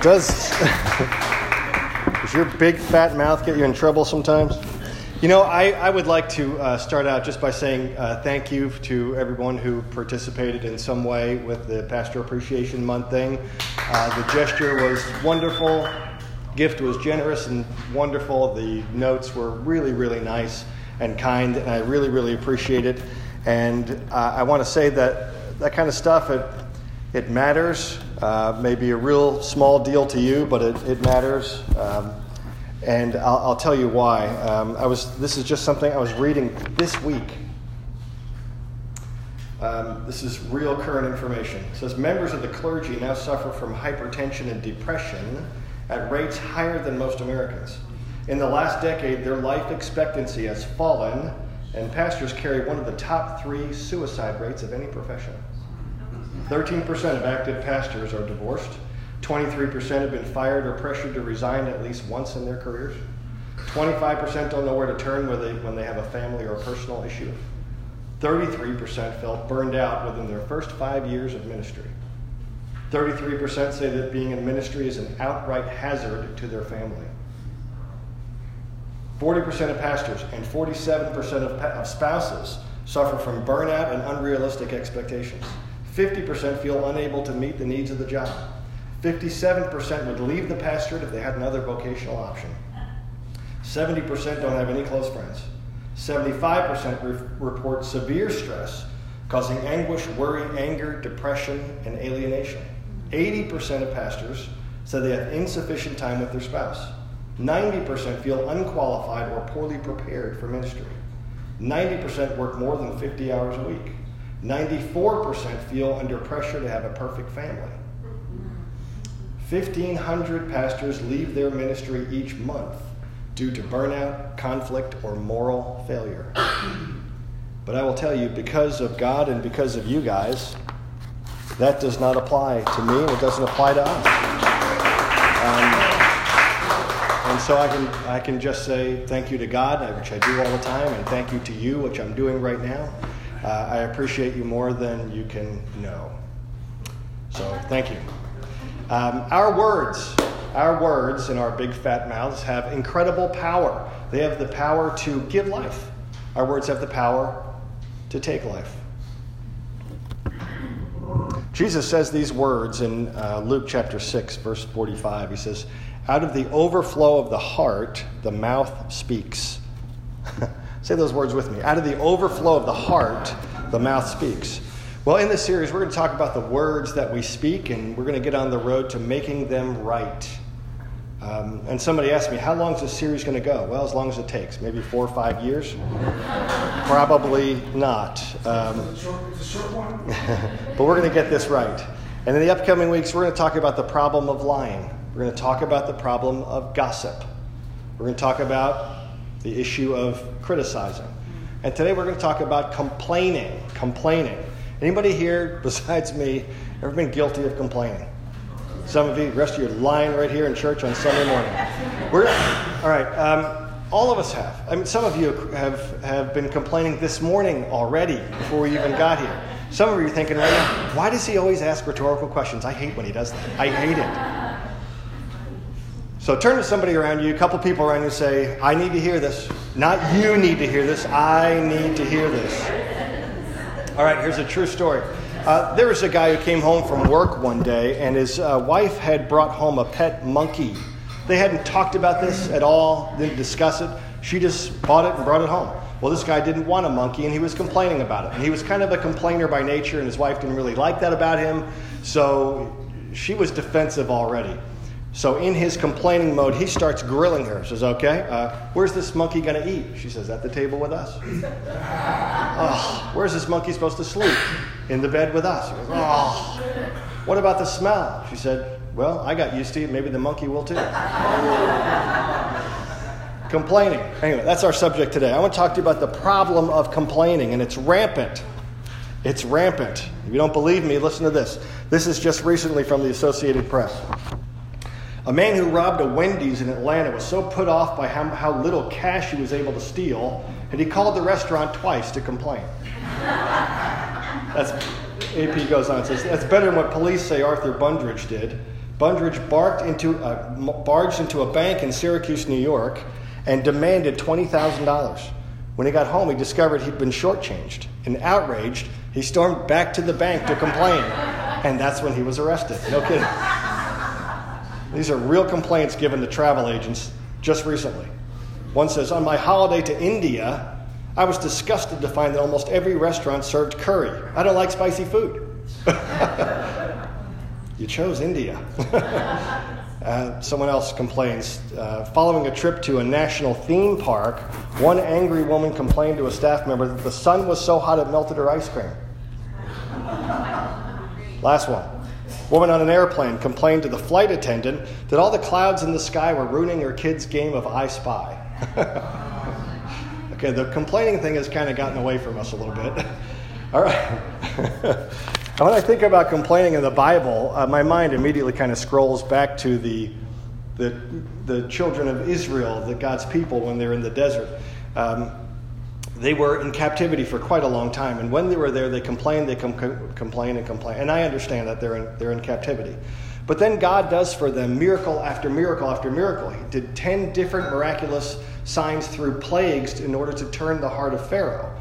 Does your big fat mouth get you in trouble sometimes? You know, I would like to start out just by saying thank you to everyone who participated in some way with the Pastor Appreciation Month thing. The gesture was wonderful. Gift was generous and wonderful. The notes were really, really nice and kind, and I really, really appreciate it. And I want to say that kind of stuff, it matters. Maybe a real small deal to you, but it matters. And I'll tell you why. This is just something I was reading this week. This is real current information. It says, members of the clergy now suffer from hypertension and depression at rates higher than most Americans. In the last decade, their life expectancy has fallen, and pastors carry one of the top 3 suicide rates of any profession. 13% of active pastors are divorced. 23% have been fired or pressured to resign at least once in their careers. 25% don't know where to turn when they have a family or a personal issue. 33% felt burned out within their first 5 years of ministry. 33% say that being in ministry is an outright hazard to their family. 40% of pastors and 47% of spouses suffer from burnout and unrealistic expectations. 50% feel unable to meet the needs of the job. 57% would leave the pastorate if they had another vocational option. 70% don't have any close friends. 75% report severe stress, causing anguish, worry, anger, depression, and alienation. 80% of pastors say they have insufficient time with their spouse. 90% feel unqualified or poorly prepared for ministry. 90% work more than 50 hours a week. 94% feel under pressure to have a perfect family. 1,500 pastors leave their ministry each month due to burnout, conflict, or moral failure. But I will tell you, because of God and because of you guys, that does not apply to me, and it doesn't apply to us. And so I can just say thank you to God, which I do all the time, and thank you to you, which I'm doing right now. I appreciate you more than you can know. So thank you. Our words in our big fat mouths have incredible power. They have the power to give life. Our words have the power to take life. Jesus says these words in Luke chapter 6, verse 45. He says, out of the overflow of the heart, the mouth speaks. Say those words with me. Out of the overflow of the heart, the mouth speaks. Well, in this series, we're going to talk about the words that we speak, and we're going to get on the road to making them right. And somebody asked me, how long is this series going to go? Well, as long as it takes, maybe 4 or 5 years. Probably not. It's a short one. But we're going to get this right. And in the upcoming weeks, we're going to talk about the problem of lying. We're going to talk about the problem of gossip. We're going to talk about the issue of criticizing. And today we're going to talk about complaining. Complaining. Anybody here besides me ever been guilty of complaining? Some of you, the rest of you are lying right here in church on Sunday morning. All right, all of us have. I mean, some of you have been complaining this morning already before we even got here. Some of you are thinking right now, why does he always ask rhetorical questions? I hate when he does that. I hate it. So turn to somebody around you, a couple people around you, and say, I need to hear this. Not you need to hear this. I need to hear this. All right, here's a true story. There was a guy who came home from work one day, and his wife had brought home a pet monkey. They hadn't talked about this at all, didn't discuss it. She just bought it and brought it home. Well, this guy didn't want a monkey, and he was complaining about it. And he was kind of a complainer by nature, and his wife didn't really like that about him. So she was defensive already. So in his complaining mode, he starts grilling her. Says, okay, where's this monkey going to eat? She says, at the table with us. Oh, where's this monkey supposed to sleep? In the bed with us. She goes, oh. What about the smell? She said, well, I got used to it. Maybe the monkey will too. Complaining. Anyway, that's our subject today. I want to talk to you about the problem of complaining, and it's rampant. It's rampant. If you don't believe me, listen to this. This is just recently from the Associated Press. A man who robbed a Wendy's in Atlanta was so put off by how little cash he was able to steal, and he called the restaurant twice to complain. AP goes on and says, that's better than what police say Arthur Bundridge did. Bundridge barged into a bank in Syracuse, New York, and demanded $20,000. When he got home, he discovered he'd been shortchanged. And outraged, he stormed back to the bank to complain. And that's when he was arrested. No kidding. These are real complaints given to travel agents just recently. One says, on my holiday to India, I was disgusted to find that almost every restaurant served curry. I don't like spicy food. You chose India. Someone else complains. Following a trip to a national theme park, one angry woman complained to a staff member that the sun was so hot it melted her ice cream. Last one. Woman on an airplane complained to the flight attendant that all the clouds in the sky were ruining her kid's game of I Spy. Okay, the complaining thing has kind of gotten away from us a little bit. All right. When I think about complaining in the Bible, my mind immediately kind of scrolls back to the children of Israel, the God's people, when they're in the desert. They were in captivity for quite a long time, and when they were there, they complained, complained. And I understand that they're in captivity. But then God does for them miracle after miracle after miracle. He did 10 different miraculous signs through plagues in order to turn the heart of Pharaoh.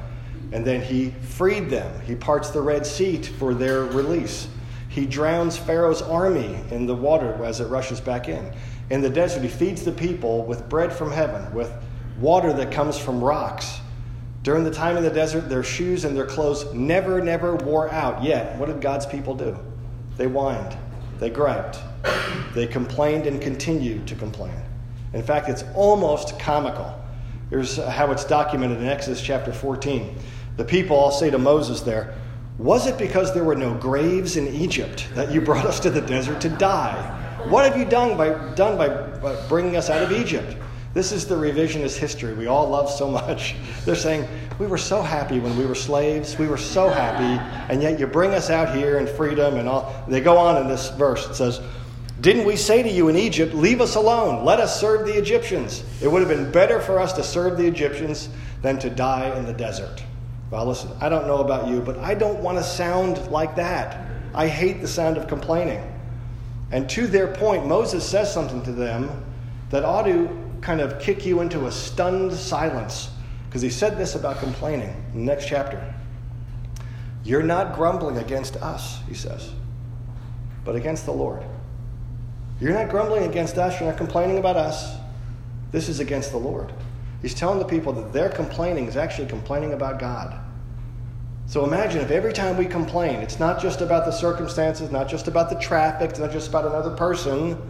And then he freed them. He parts the Red Sea for their release. He drowns Pharaoh's army in the water as it rushes back in. In the desert, he feeds the people with bread from heaven, with water that comes from rocks. During the time in the desert, their shoes and their clothes never wore out. Yet, what did God's people do? They whined. They griped. They complained and continued to complain. In fact, it's almost comical. Here's how it's documented in Exodus chapter 14. The people all say to Moses there, "Was it because there were no graves in Egypt that you brought us to the desert to die? What have you done by bringing us out of Egypt?" This is the revisionist history we all love so much. They're saying, we were so happy when we were slaves. We were so happy, and yet you bring us out here in freedom and all. They go on in this verse. It says, didn't we say to you in Egypt, leave us alone. Let us serve the Egyptians. It would have been better for us to serve the Egyptians than to die in the desert. Well, listen, I don't know about you, but I don't want to sound like that. I hate the sound of complaining. And to their point, Moses says something to them that ought to kind of kick you into a stunned silence, because he said this about complaining in the next chapter. You're not grumbling against us, he says, but against the Lord. You're not grumbling against us. You're not complaining about us. This is against the Lord. He's telling the people that their complaining is actually complaining about God. So imagine if every time we complain, it's not just about the circumstances, not just about the traffic, it's not just about another person.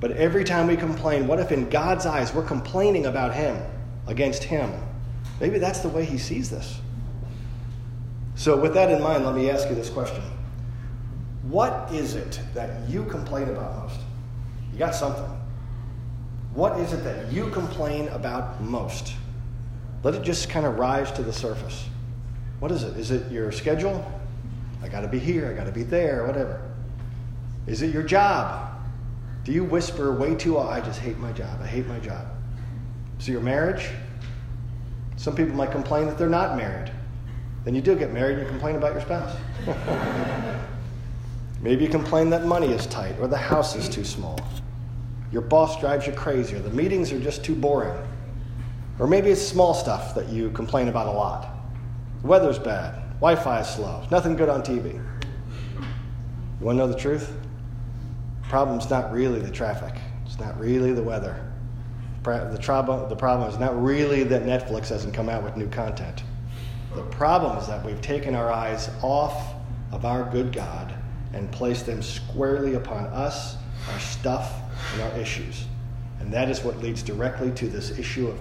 But every time we complain, what if in God's eyes we're complaining about him, against him? Maybe that's the way he sees this. So with that in mind, let me ask you this question. What is it that you complain about most? You got something. What is it that you complain about most? Let it just kind of rise to the surface. What is it? Is it your schedule? I got to be here. I got to be there, whatever. Is it your job? Do you whisper way too often, I just hate my job, I hate my job? Is it your marriage? Some people might complain that they're not married. Then you do get married and you complain about your spouse. Maybe you complain that money is tight or the house is too small. Your boss drives you crazy or the meetings are just too boring. Or maybe it's small stuff that you complain about a lot. The weather's bad, Wi-Fi is slow, nothing good on TV. You want to know the truth? The problem's not really the traffic. It's not really the weather. The problem is not really that Netflix hasn't come out with new content. The problem is that we've taken our eyes off of our good God and placed them squarely upon us, our stuff, and our issues. And that is what leads directly to this issue of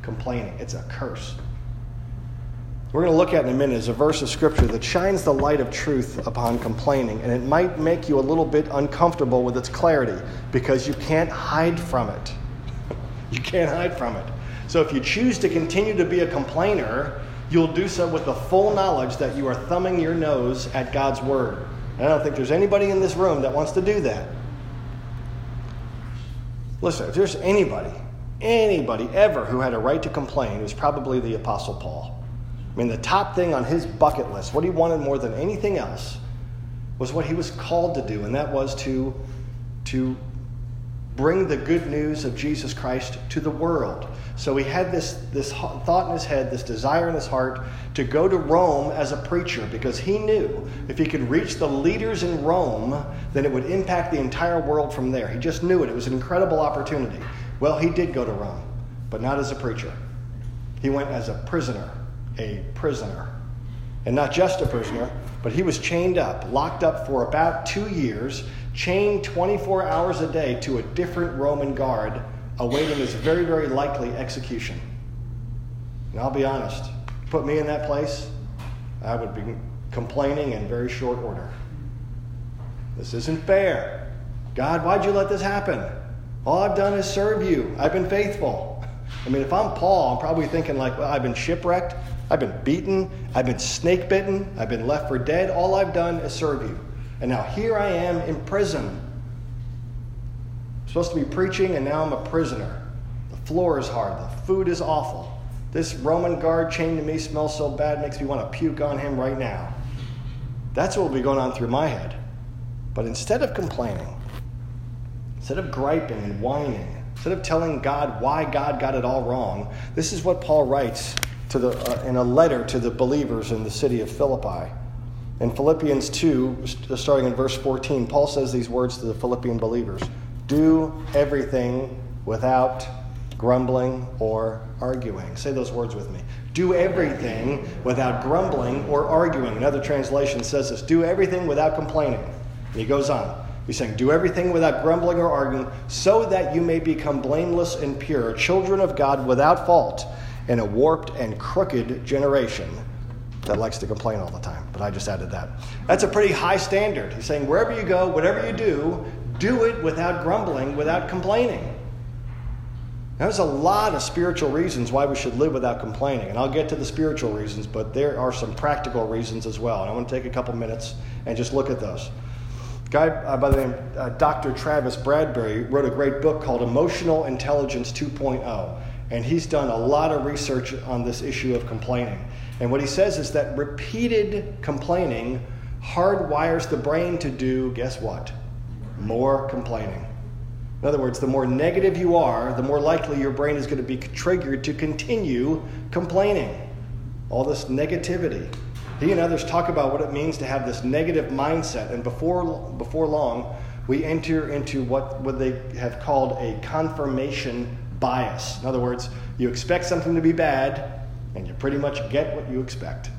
complaining. It's a curse. We're going to look at in a minute is a verse of Scripture that shines the light of truth upon complaining, and it might make you a little bit uncomfortable with its clarity because you can't hide from it. You can't hide from it. So if you choose to continue to be a complainer, you'll do so with the full knowledge that you are thumbing your nose at God's Word. And I don't think there's anybody in this room that wants to do that. Listen, if there's anybody ever who had a right to complain, it was probably the Apostle Paul. I mean, the top thing on his bucket list, what he wanted more than anything else, was what he was called to do, and that was to to bring the good news of Jesus Christ to the world. So he had this thought in his head, this desire in his heart to go to Rome as a preacher, because he knew if he could reach the leaders in Rome, then it would impact the entire world from there. He just knew it. It was an incredible opportunity. Well, he did go to Rome, but not as a preacher. He went as a prisoner, and not just a prisoner, but he was chained up, locked up for about 2 years, chained 24 hours a day to a different Roman guard, awaiting his very, very likely execution. And I'll be honest, put me in that place, I would be complaining in very short order. This isn't fair. God, why'd you let this happen? All I've done is serve you. I've been faithful. I mean, if I'm Paul, I'm probably thinking like, well, I've been shipwrecked, I've been beaten, I've been snake bitten, I've been left for dead. All I've done is serve you. And now here I am in prison. I'm supposed to be preaching, and now I'm a prisoner. The floor is hard. The food is awful. This Roman guard chained to me smells so bad, makes me want to puke on him right now. That's what will be going on through my head. But instead of complaining, instead of griping and whining, instead of telling God why God got it all wrong, this is what Paul writes to in a letter to the believers in the city of Philippi. In Philippians 2, starting in verse 14, Paul says these words to the Philippian believers: do everything without grumbling or arguing. Say those words with me. Do everything without grumbling or arguing. Another translation says this: do everything without complaining. And he goes on. He's saying, do everything without grumbling or arguing, so that you may become blameless and pure, children of God without fault, in a warped and crooked generation that likes to complain all the time. But I just added that. That's a pretty high standard. He's saying wherever you go, whatever you do, do it without grumbling, without complaining. Now, there's a lot of spiritual reasons why we should live without complaining. And I'll get to the spiritual reasons, but there are some practical reasons as well. And I want to take a couple minutes and just look at those. A guy by the name of Dr. Travis Bradbury wrote a great book called Emotional Intelligence 2.0. And he's done a lot of research on this issue of complaining. And what he says is that repeated complaining hardwires the brain to do, guess what? More complaining. In other words, the more negative you are, the more likely your brain is going to be triggered to continue complaining. All this negativity. He and others talk about what it means to have this negative mindset. And before long, we enter into what they have called a confirmation bias. In other words, you expect something to be bad, and you pretty much get what you expect.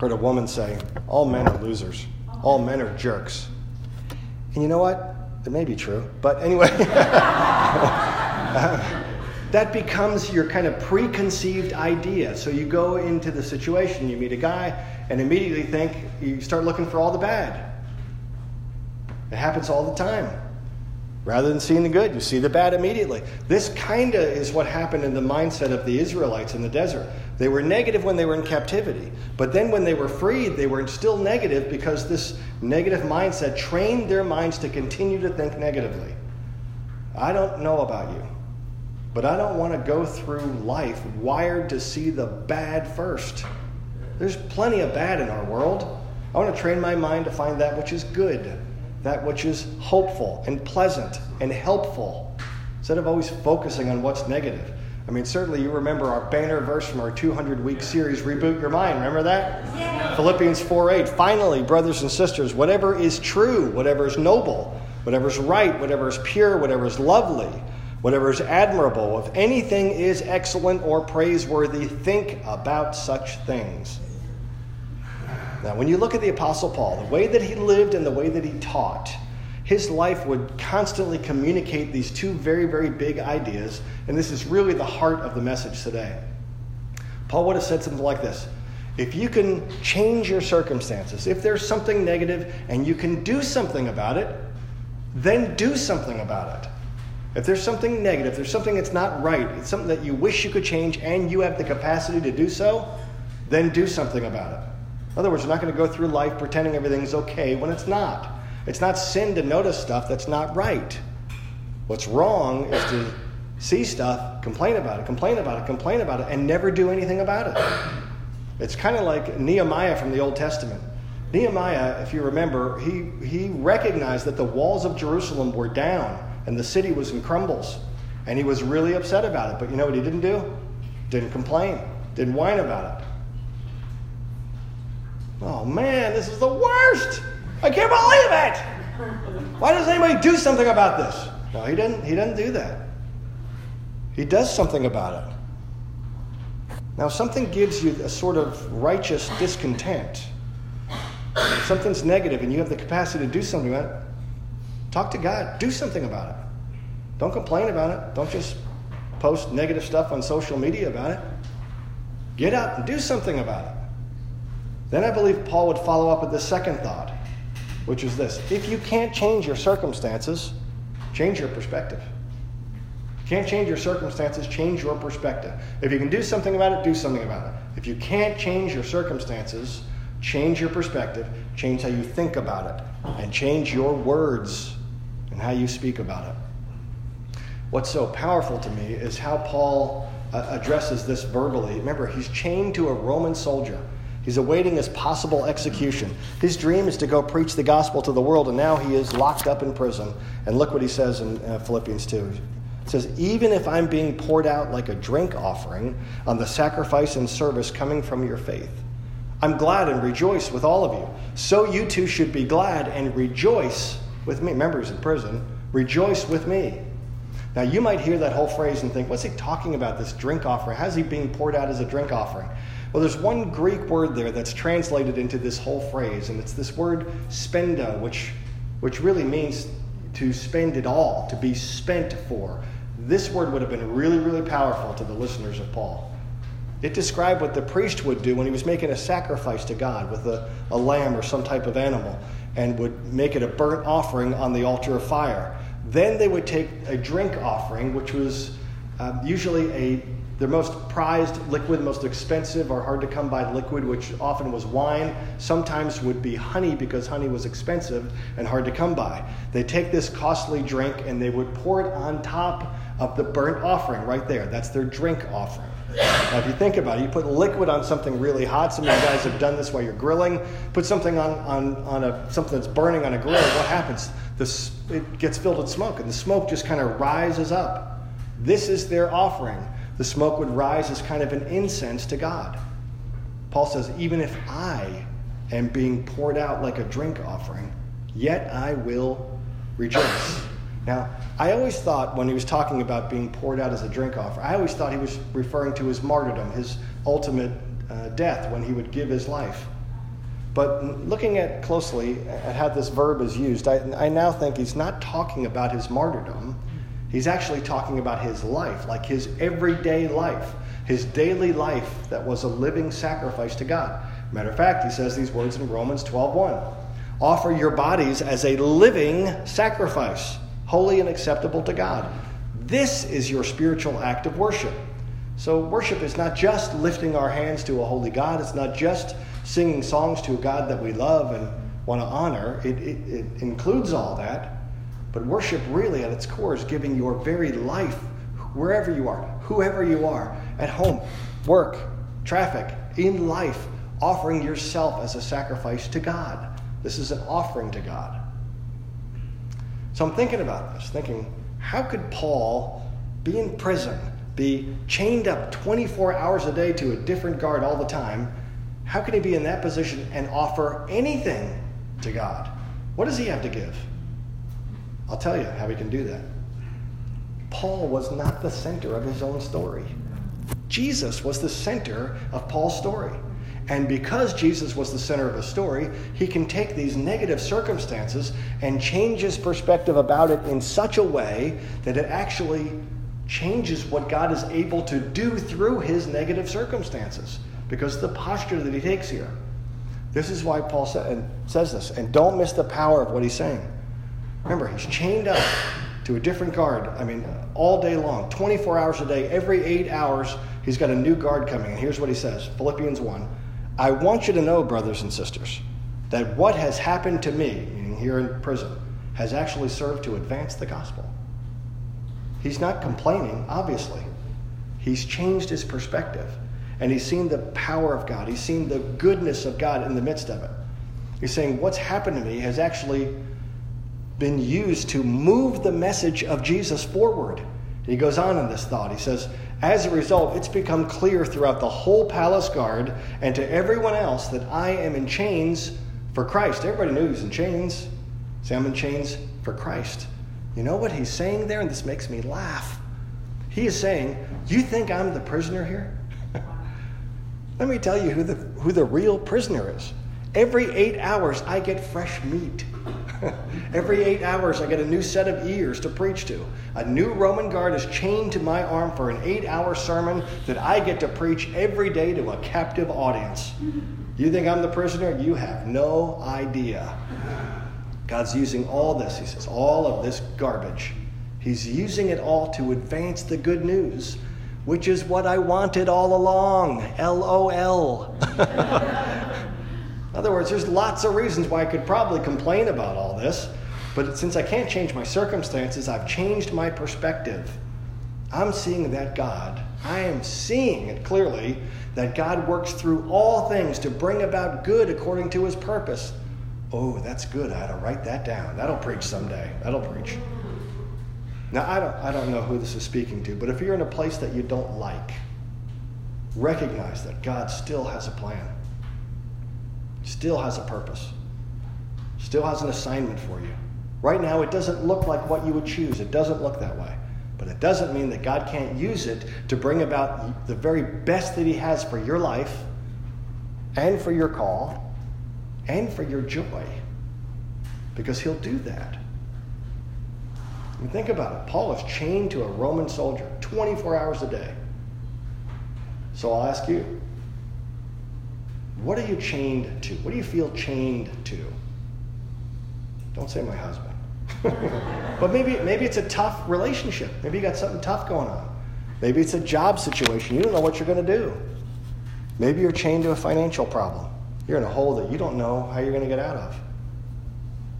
Heard a woman say, all men are losers. All men are jerks. And you know what? It may be true, but anyway. That becomes your kind of preconceived idea. So you go into the situation, you meet a guy, and immediately you start looking for all the bad. It happens all the time. Rather than seeing the good, you see the bad immediately. This kind of is what happened in the mindset of the Israelites in the desert. They were negative when they were in captivity. But then when they were freed, they were still negative, because this negative mindset trained their minds to continue to think negatively. I don't know about you, but I don't want to go through life wired to see the bad first. There's plenty of bad in our world. I want to train my mind to find that which is good, that which is hopeful and pleasant and helpful, instead of always focusing on what's negative. I mean, certainly you remember our banner verse from our 200-week series, Reboot Your Mind. Remember that? Yeah. Philippians 4:8. Finally, brothers and sisters, whatever is true, whatever is noble, whatever is right, whatever is pure, whatever is lovely, whatever is admirable, if anything is excellent or praiseworthy, think about such things. Now, when you look at the Apostle Paul, the way that he lived and the way that he taught, his life would constantly communicate these two very, very big ideas, and this is really the heart of the message today. Paul would have said something like this: if you can change your circumstances, if there's something negative and you can do something about it, then do something about it. If there's something negative, there's something that's not right, it's something that you wish you could change and you have the capacity to do so, then do something about it. In other words, we're not going to go through life pretending everything's okay when it's not. It's not sin to notice stuff that's not right. What's wrong is to see stuff, complain about it, and never do anything about it. It's kind of like Nehemiah from the Old Testament. Nehemiah, if you remember, he recognized that the walls of Jerusalem were down and the city was in crumbles. And he was really upset about it. But you know what he didn't do? Didn't complain. Didn't whine about it. Oh, man, this is the worst. I can't believe it. Why doesn't anybody do something about this? No, he didn't do that. He does something about it. Now, something gives you a sort of righteous discontent. If something's negative and you have the capacity to do something about it, talk to God. Do something about it. Don't complain about it. Don't just post negative stuff on social media about it. Get up and do something about it. Then I believe Paul would follow up with the second thought, which is this. If you can't change your circumstances, change your perspective. If you can't change your circumstances, change your perspective. If you can do something about it, do something about it. If you can't change your circumstances, change your perspective, change how you think about it, and change your words and how you speak about it. What's so powerful to me is how Paul addresses this verbally. Remember, he's chained to a Roman soldier. He's awaiting his possible execution. His dream is to go preach the gospel to the world, and now he is locked up in prison. And look what he says in Philippians 2. It says, even if I'm being poured out like a drink offering on the sacrifice and service coming from your faith, I'm glad and rejoice with all of you. So you too should be glad and rejoice with me. Remember, he's in prison. Rejoice with me. Now, you might hear that whole phrase and think, what's he talking about, this drink offering? How's he being poured out as a drink offering? Well, there's one Greek word there that's translated into this whole phrase, and it's this word spendo, which really means to spend it all, to be spent for. This word would have been really, really powerful to the listeners of Paul. It described what the priest would do when he was making a sacrifice to God with a lamb or some type of animal, and would make it a burnt offering on the altar of fire. Then they would take a drink offering, which was usually their most prized liquid, most expensive or hard-to-come-by liquid, which often was wine, sometimes would be honey because honey was expensive and hard to come by. They take this costly drink and they would pour it on top of the burnt offering right there. That's their drink offering. Now, if you think about it, you put liquid on something really hot. Some of you guys have done this while you're grilling. Put something on something that's burning on a grill. What happens? It gets filled with smoke, and the smoke just kind of rises up. This is their offering. The smoke would rise as kind of an incense to God. Paul says, even if I am being poured out like a drink offering, yet I will rejoice. Now, I always thought when he was talking about being poured out as a drink offering, I always thought he was referring to his martyrdom, his ultimate death, when he would give his life. But looking at closely at how this verb is used, I now think he's not talking about his martyrdom. He's actually talking about his life, like his everyday life, his daily life that was a living sacrifice to God. Matter of fact, he says these words in Romans 12:1. Offer your bodies as a living sacrifice, holy and acceptable to God. This is your spiritual act of worship. So worship is not just lifting our hands to a holy God. It's not just singing songs to a God that we love and want to honor. It includes all that. But worship really at its core is giving your very life, wherever you are, whoever you are, at home, work, traffic, in life, offering yourself as a sacrifice to God. This is an offering to God. So I'm thinking about this, thinking, how could Paul be in prison, be chained up 24 hours a day to a different guard all the time? How can he be in that position and offer anything to God? What does he have to give? I'll tell you how he can do that. Paul was not the center of his own story. Jesus was the center of Paul's story. And because Jesus was the center of his story, he can take these negative circumstances and change his perspective about it in such a way that it actually changes what God is able to do through his negative circumstances, because the posture that he takes here. This is why Paul says this, and don't miss the power of what he's saying. Remember, he's chained up to a different guard, all day long, 24 hours a day, every 8 hours, he's got a new guard coming. And here's what he says, Philippians 1, I want you to know, brothers and sisters, that what has happened to me, meaning here in prison, has actually served to advance the gospel. He's not complaining, obviously. He's changed his perspective, and he's seen the power of God. He's seen the goodness of God in the midst of it. You're saying what's happened to me has actually been used to move the message of Jesus forward. He goes on in this thought. He says, as a result, it's become clear throughout the whole palace guard and to everyone else that I am in chains for Christ. Everybody knew he was in chains. Say, I'm in chains for Christ. You know what he's saying there? And this makes me laugh. He is saying, you think I'm the prisoner here? Let me tell you who the real prisoner is. Every 8 hours, I get fresh meat. Every 8 hours, I get a new set of ears to preach to. A new Roman guard is chained to my arm for an 8-hour sermon that I get to preach every day to a captive audience. You think I'm the prisoner? You have no idea. God's using all this, he says, all of this garbage. He's using it all to advance the good news, which is what I wanted all along. LOL. In other words, there's lots of reasons why I could probably complain about all this, but since I can't change my circumstances, I've changed my perspective. I'm seeing that God, I am seeing it clearly, that God works through all things to bring about good according to his purpose. Oh, that's good. I ought to write that down. That'll preach someday. That'll preach. Now, I don't know who this is speaking to, but if you're in a place that you don't like, recognize that God still has a plan. Still has a purpose. Still has an assignment for you. Right now, it doesn't look like what you would choose. It doesn't look that way. But it doesn't mean that God can't use it to bring about the very best that he has for your life and for your call and for your joy. Because he'll do that. I mean, think about it. Paul is chained to a Roman soldier 24 hours a day. So I'll ask you, what are you chained to? What do you feel chained to? Don't say my husband. But maybe it's a tough relationship. Maybe you got something tough going on. Maybe it's a job situation. You don't know what you're going to do. Maybe you're chained to a financial problem. You're in a hole that you don't know how you're going to get out of.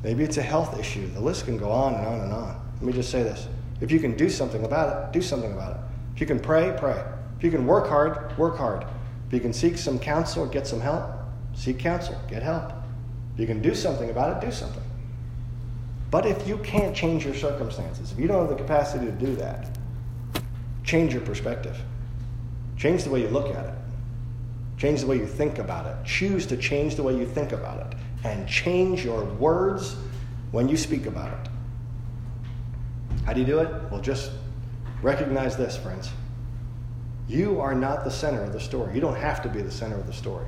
Maybe it's a health issue. The list can go on and on and on. Let me just say this. If you can do something about it, do something about it. If you can pray, pray. If you can work hard, work hard. If you can seek some counsel, get some help. Seek counsel, get help. If you can do something about it, do something. But if you can't change your circumstances, if you don't have the capacity to do that, change your perspective. Change the way you look at it. Change the way you think about it. Choose to change the way you think about it. And change your words when you speak about it. How do you do it? Well, just recognize this, friends. You are not the center of the story. You don't have to be the center of the story.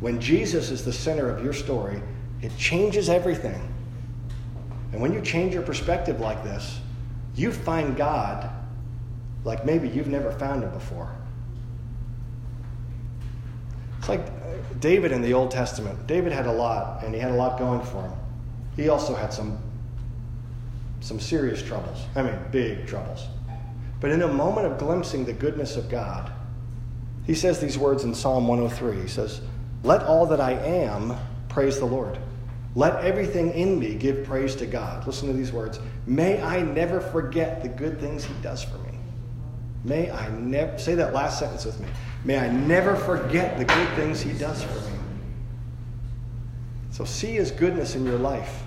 When Jesus is the center of your story, it changes everything. And when you change your perspective like this, you find God like maybe you've never found him before. It's like David in the Old Testament. David had a lot, and he had a lot going for him. He also had some serious troubles. I mean, big troubles. But in a moment of glimpsing the goodness of God, he says these words in Psalm 103. He says, let all that I am praise the Lord. Let everything in me give praise to God. Listen to these words. May I never forget the good things he does for me. May I never, say that last sentence with me. May I never forget the good things he does for me. So see his goodness in your life,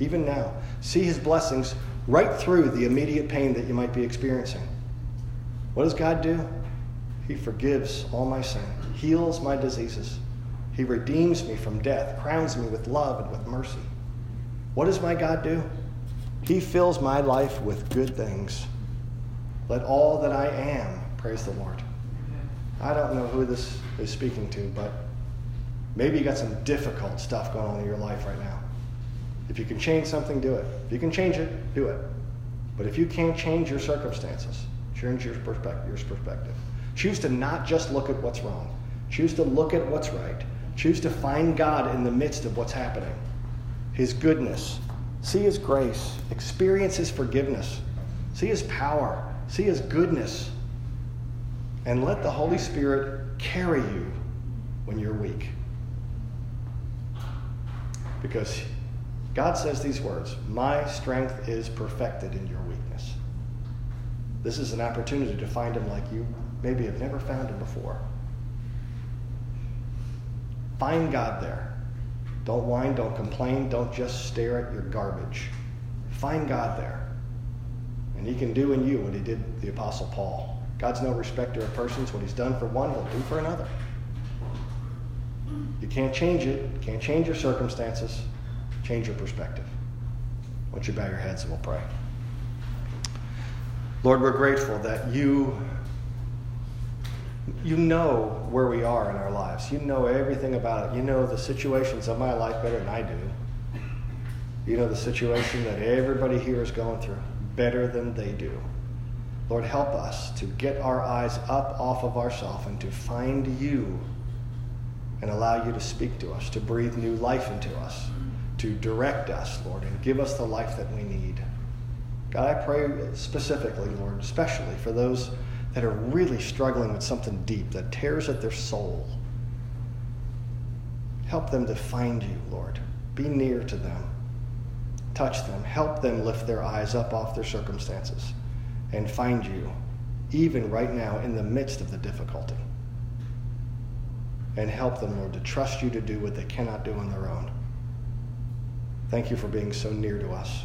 even now. See his blessings right through the immediate pain that you might be experiencing. What does God do? He forgives all my sin, heals my diseases. He redeems me from death, crowns me with love and with mercy. What does my God do? He fills my life with good things. Let all that I am praise the Lord. I don't know who this is speaking to, but maybe you got some difficult stuff going on in your life right now. If you can change something, do it. If you can change it, do it. But if you can't change your circumstances, change your perspective. Choose to not just look at what's wrong. Choose to look at what's right. Choose to find God in the midst of what's happening. His goodness. See his grace. Experience his forgiveness. See his power. See his goodness. And let the Holy Spirit carry you when you're weak. Because God says these words, my strength is perfected in your weakness. This is an opportunity to find him like you maybe have never found him before. Find God there. Don't whine, don't complain, don't just stare at your garbage. Find God there. And he can do in you what he did the Apostle Paul. God's no respecter of persons. What he's done for one, he'll do for another. You can't change it. You can't change your circumstances. Change your perspective. Once you bow your heads, we'll pray. Lord, we're grateful that you know where we are in our lives. You know everything about it. You know the situations of my life better than I do. You know the situation that everybody here is going through better than they do. Lord, help us to get our eyes up off of ourselves and to find you and allow you to speak to us, to breathe new life into us, to direct us, Lord, and give us the life that we need. God, I pray specifically, Lord, especially for those that are really struggling with something deep that tears at their soul. Help them to find you, Lord. Be near to them. Touch them. Help them lift their eyes up off their circumstances and find you, even right now in the midst of the difficulty. And help them, Lord, to trust you to do what they cannot do on their own. Thank you for being so near to us.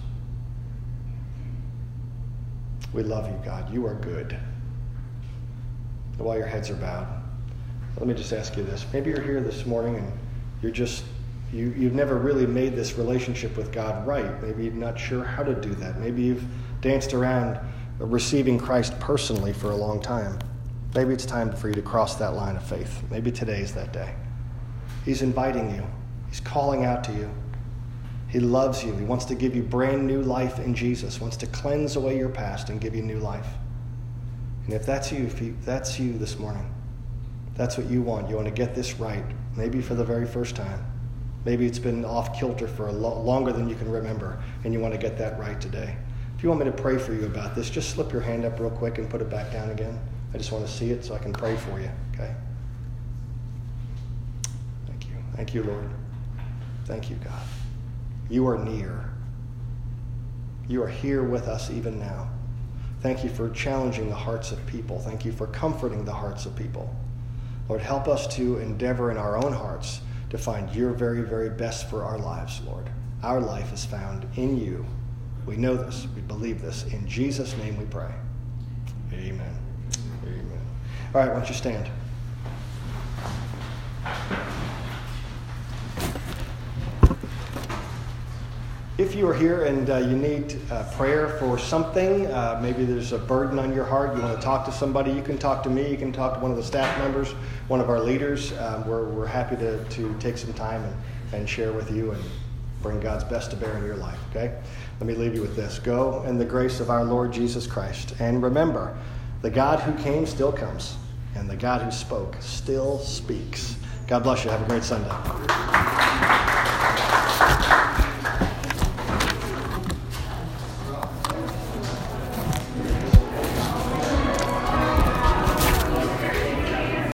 We love you, God. You are good. And while your heads are bowed, let me just ask you this. Maybe you're here this morning and you're just, you've never really made this relationship with God right. Maybe you're not sure how to do that. Maybe you've danced around receiving Christ personally for a long time. Maybe it's time for you to cross that line of faith. Maybe today's that day. He's inviting you. He's calling out to you. He loves you. He wants to give you brand new life in Jesus, wants to cleanse away your past and give you new life. And if that's you this morning, that's what you want to get this right, maybe for the very first time. Maybe it's been off kilter for longer than you can remember, and you want to get that right today. If you want me to pray for you about this, just slip your hand up real quick and put it back down again. I just want to see it so I can pray for you, okay? Thank you. Thank you, Lord. Thank you, God. You are near. You are here with us even now. Thank you for challenging the hearts of people. Thank you for comforting the hearts of people. Lord, help us to endeavor in our own hearts to find your very, very best for our lives, Lord. Our life is found in you. We know this. We believe this. In Jesus' name we pray. Amen. Amen. All right, why don't you stand? If you are here and you need prayer for something, maybe there's a burden on your heart, you want to talk to somebody, you can talk to me, you can talk to one of the staff members, one of our leaders. We're happy to take some time and share with you and bring God's best to bear in your life, okay? Let me leave you with this. Go in the grace of our Lord Jesus Christ. And remember, the God who came still comes, and the God who spoke still speaks. God bless you. Have a great Sunday.